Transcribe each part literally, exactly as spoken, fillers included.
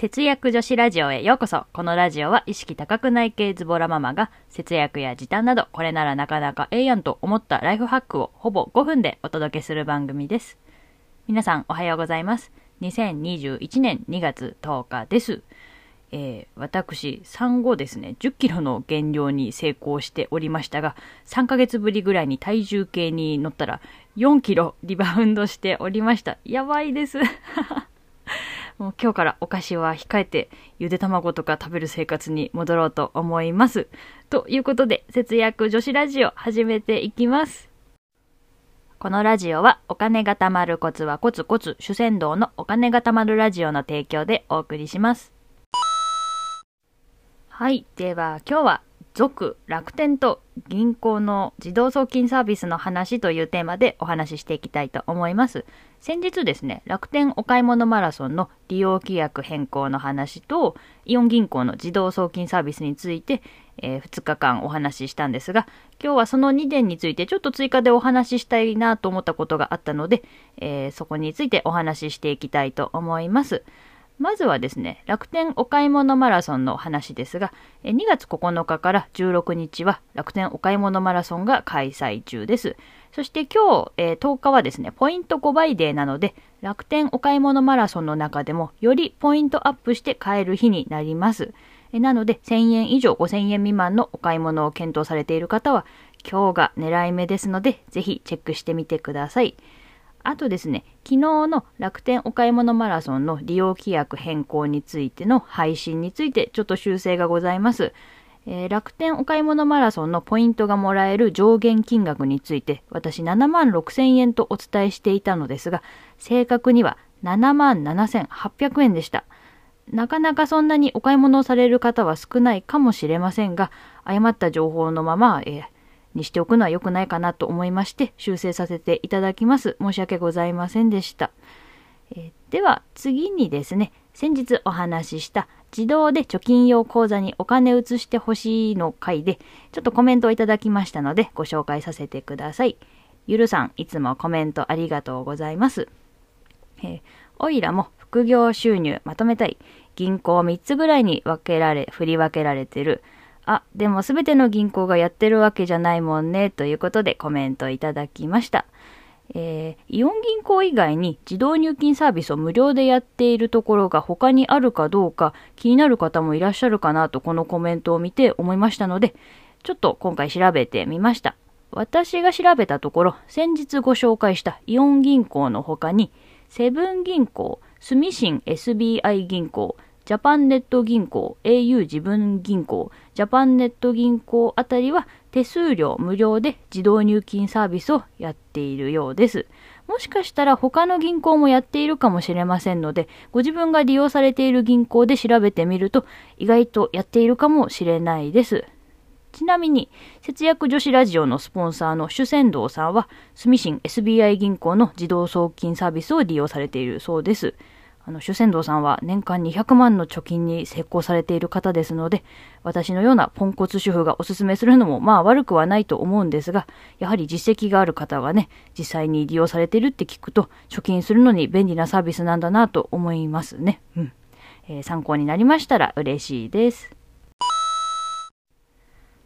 節約女子ラジオへようこそ。このラジオは意識高くない系ズボラママが節約や時短などこれならなかなかええやんと思ったライフハックをほぼごふんでお届けする番組です。皆さんおはようございます。にせんにじゅういちねんにがつとおかです。えー、私産後ですね、じゅっキロの減量に成功しておりましたが、さんかげつぶりぐらいに体重計に乗ったらよんキロリバウンドしておりました。やばいです。もう今日からお菓子は控えて、ゆで卵とか食べる生活に戻ろうと思います。ということで、節約女子ラジオ始めていきます。このラジオは、お金が貯まるコツはコツコツ、主戦道のお金が貯まるラジオの提供でお送りします。はい、では今日は、続楽天と銀行の自動送金サービスの話というテーマでお話ししていきたいと思います。先日ですね、楽天お買い物マラソンの利用規約変更の話とイオン銀行の自動送金サービスについて、えー、ふつかかんお話ししたんですが、今日はそのにてんについてちょっと追加でお話ししたいなと思ったことがあったので、えー、そこについてお話ししていきたいと思います。まずはですね、楽天お買い物マラソンの話ですが、にがつここのかからじゅうろくにちは楽天お買い物マラソンが開催中です。そして今日とおかはですね、ポイントごばいデーなので、楽天お買い物マラソンの中でもよりポイントアップして買える日になります。なのでせんえん以上ごせんえん未満のお買い物を検討されている方は、今日が狙い目ですので、ぜひチェックしてみてください。あとですね、昨日の楽天お買い物マラソンの利用規約変更についての配信についてちょっと修正がございます。えー、楽天お買い物マラソンのポイントがもらえる上限金額について、私ななまんろくせんえんとお伝えしていたのですが、正確にはななまんななせんはっぴゃくえんでした。なかなかそんなにお買い物をされる方は少ないかもしれませんが、誤った情報のまま、えーにしておくのは良くないかなと思いまして修正させていただきます。申し訳ございませんでした。えー、では次にですね、先日お話しした自動で貯金用口座にお金移してほしいの回でちょっとコメントをいただきましたのでご紹介させてください。ゆるさん、いつもコメントありがとうございます。えー、おいらも副業収入まとめたい。銀行みっつぐらいに分けられ、振り分けられてる。あ、でもすべての銀行がやってるわけじゃないもんね、ということでコメントいただきました。えー、イオン銀行以外に自動入金サービスを無料でやっているところが他にあるかどうか気になる方もいらっしゃるかなとこのコメントを見て思いましたので、ちょっと今回調べてみました。私が調べたところ、先日ご紹介したイオン銀行の他に、セブン銀行、住信 エスビーアイ 銀行、ジャパンネット銀行、au 自分銀行、ジャパンネット銀行あたりは手数料無料で自動入金サービスをやっているようです。もしかしたら他の銀行もやっているかもしれませんので、ご自分が利用されている銀行で調べてみると意外とやっているかもしれないです。ちなみに、節約女子ラジオのスポンサーの主戦道さんは、住信 エスビーアイ 銀行の自動送金サービスを利用されているそうです。あの主戦道さんは年間にひゃくまんの貯金に成功されている方ですので、私のようなポンコツ主婦がおすすめするのもまあ悪くはないと思うんですが、やはり実績がある方がね、実際に利用されているって聞くと、貯金するのに便利なサービスなんだなと思いますね。うん、えー、参考になりましたら嬉しいです。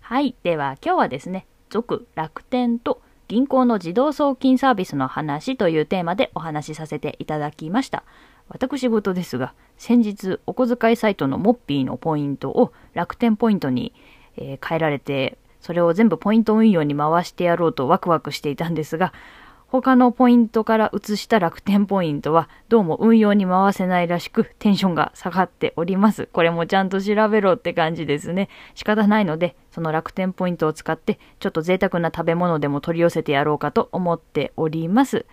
はい、では今日はですね、続楽天と銀行の自動送金サービスの話というテーマでお話しさせていただきました。私事ですが、先日お小遣いサイトのモッピーのポイントを楽天ポイントに、えー、変えられて、それを全部ポイント運用に回してやろうとワクワクしていたんですが、他のポイントから移した楽天ポイントはどうも運用に回せないらしくテンションが下がっております。これもちゃんと調べろって感じですね。仕方ないので、その楽天ポイントを使ってちょっと贅沢な食べ物でも取り寄せてやろうかと思っております。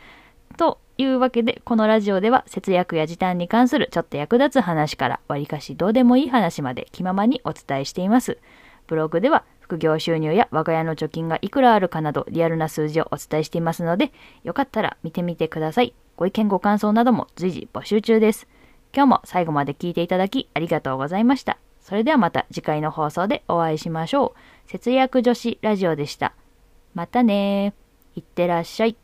というわけで、このラジオでは節約や時短に関するちょっと役立つ話からわりかしどうでもいい話まで気ままにお伝えしています。ブログでは副業収入や我が家の貯金がいくらあるかなどリアルな数字をお伝えしていますので、よかったら見てみてください。ご意見ご感想なども随時募集中です。今日も最後まで聞いていただきありがとうございました。それではまた次回の放送でお会いしましょう。節約女子ラジオでした。またねー。いってらっしゃい。